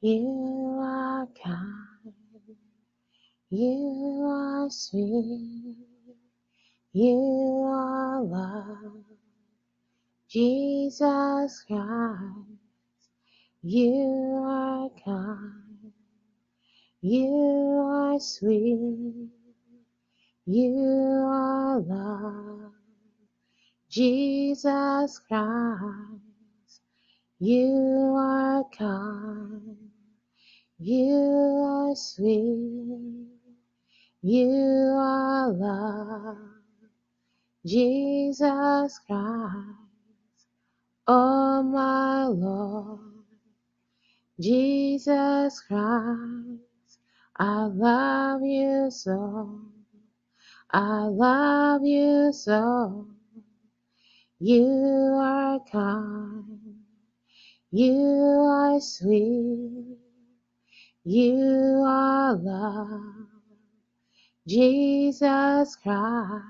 You are kind, you are sweet, you are love, Jesus Christ. You are kind, you are sweet, you are love, Jesus Christ. You are kind, you are sweet, you are love, Jesus Christ. Oh my Lord, Jesus Christ, I love you so, I love you so. You are kind, you are sweet, you are love, Jesus Christ.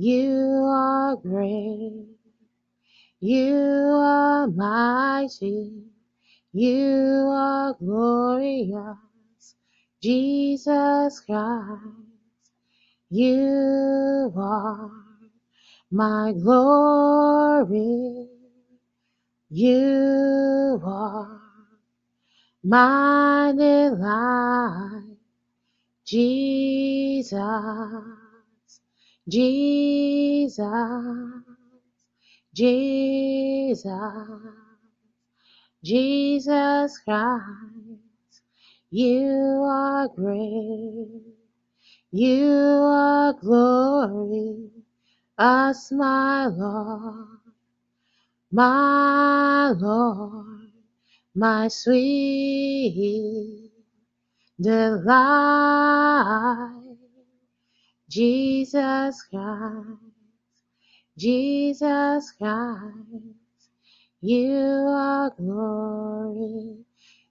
You are great, you are mighty, you are glorious, Jesus Christ. You are my glory, you are my delight, Jesus, Jesus, Jesus, Jesus Christ. You are great, you are glorious, my Lord, my sweet delight, Jesus Christ, Jesus Christ. You are glory,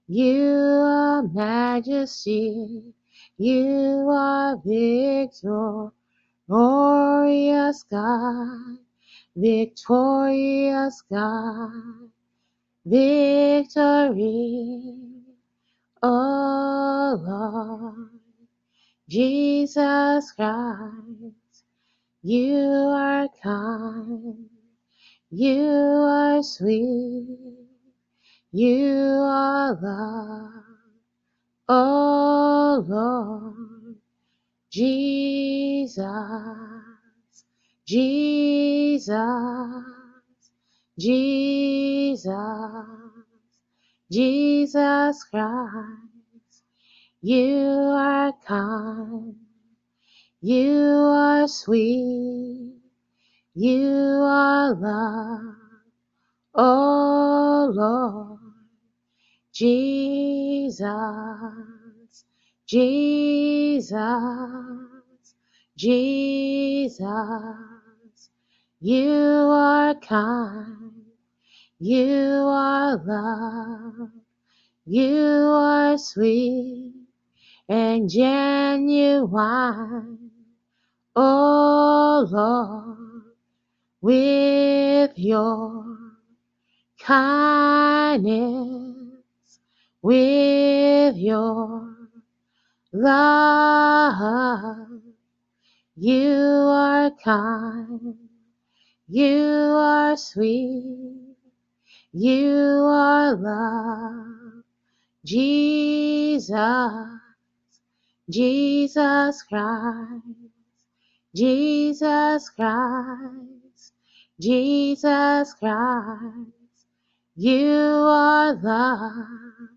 you are majesty, you are victorious God, victorious God. Victory, oh Lord, Jesus Christ. You are kind, you are sweet, you are love, oh Lord, Jesus, Jesus, Jesus, Jesus Christ. You are kind, you are sweet, you are love, oh Lord, Jesus, Jesus, Jesus. You are kind, you are love, you are sweet and genuine, oh Lord, with your kindness, with your love. You are kind, you are sweet, you are love, Jesus, Jesus Christ, Jesus Christ, Jesus Christ. You are love,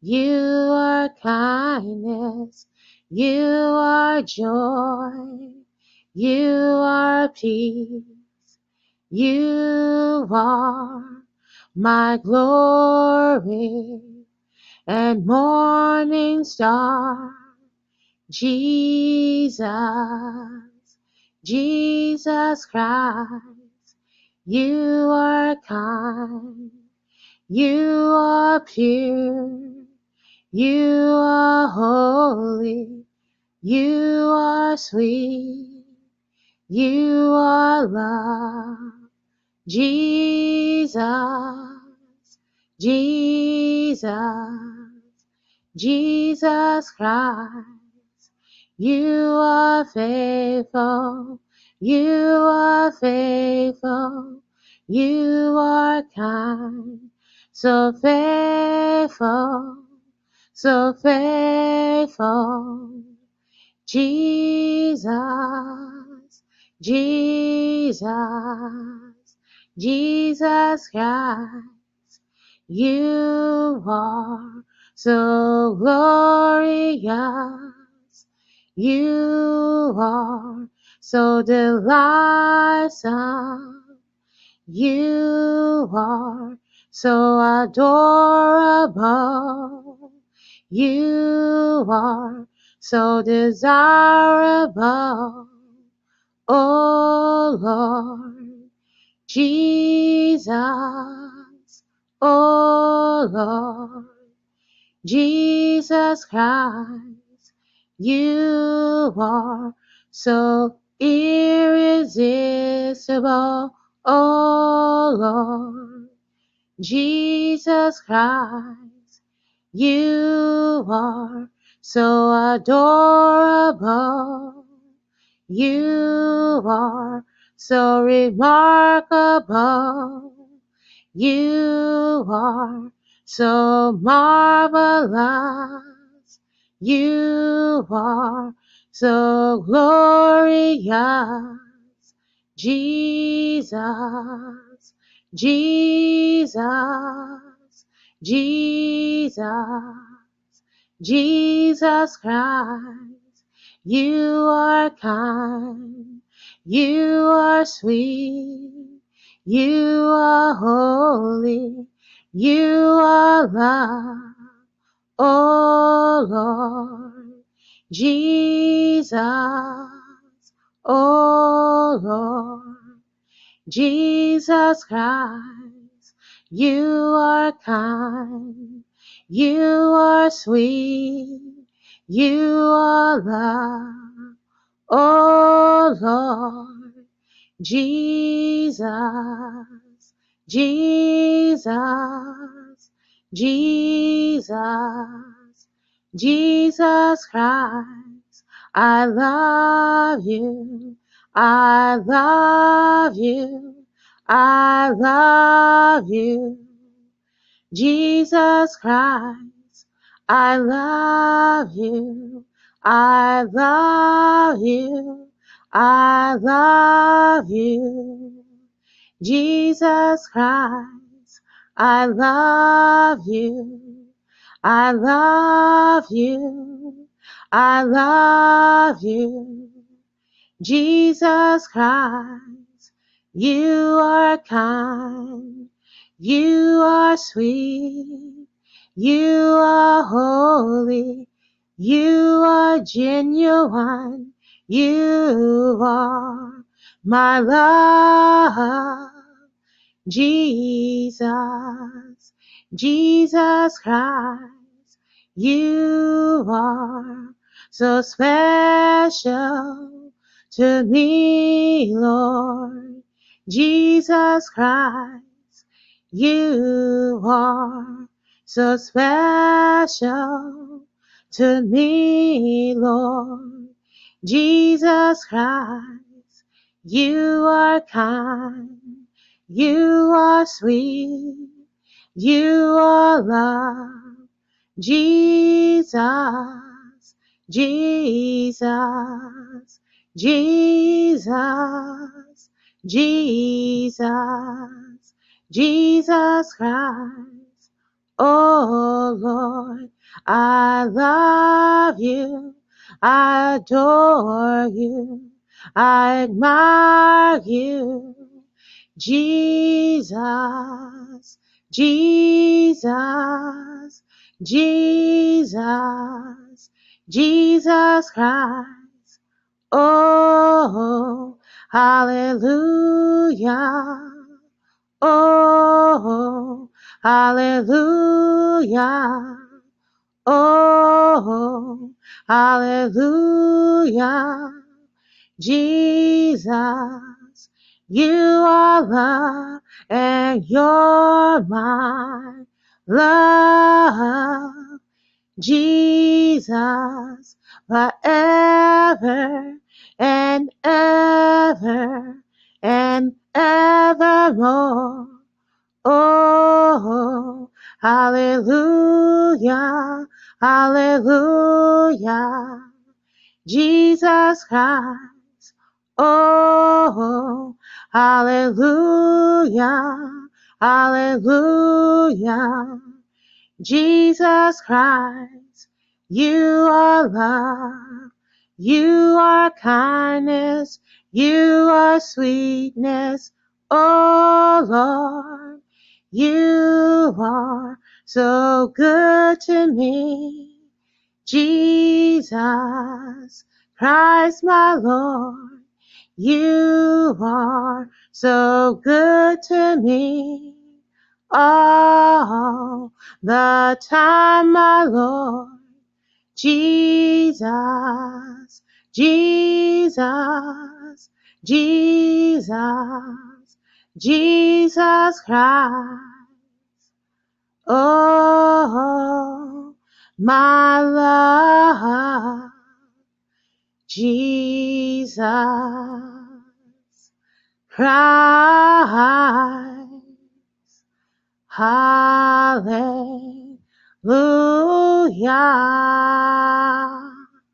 you are kindness, you are joy, you are peace. You are my glory and morning star, Jesus, Jesus Christ. You are kind, you are pure, you are holy, you are sweet, you are love, Jesus, Jesus, Jesus Christ, you are faithful, you are faithful, you are kind, so faithful, so faithful. Jesus, Jesus, Jesus Christ, you are so glorious, you are so delightsome, you are so adorable, you are so desirable, oh Lord Jesus, oh Lord Jesus Christ, you are so irresistible, oh Lord Jesus Christ, you are so adorable, you are so remarkable, you are so marvelous, you are so glorious. Jesus, Jesus, Jesus, Jesus Christ, you are kind, you are sweet, you are holy, you are love, oh Lord Jesus, oh Lord Jesus Christ, you are kind, you are sweet, you are love, oh Lord Jesus, Jesus, Jesus, Jesus Christ, I love you, I love you, I love you. Jesus Christ, I love you, I love you, I love you. Jesus Christ, I love you, I love you, I love you. Jesus Christ, you are kind, you are sweet, you are holy, you are genuine, you are my love. Jesus, Jesus Christ, you are so special to me, Lord. Jesus Christ, you are so special to me, Lord. Jesus Christ, you are kind, you are sweet, you are love. Jesus, Jesus, Jesus, Jesus, Jesus Christ, oh Lord, I love you, I adore you, I admire you. Jesus, Jesus, Jesus, Jesus Christ, oh, hallelujah. Oh, hallelujah, oh, hallelujah. Jesus, you are love and you're mine, love Jesus forever and ever and evermore. Oh, hallelujah, hallelujah, Jesus Christ. Oh, hallelujah, hallelujah, Jesus Christ. You are love, you are kindness, you are sweetness, oh Lord. You are so good to me, Jesus Christ, my Lord. You are so good to me all the time, my Lord. Jesus, Jesus, Jesus, Jesus Christ. Oh, my love, Jesus Christ. Hallelujah.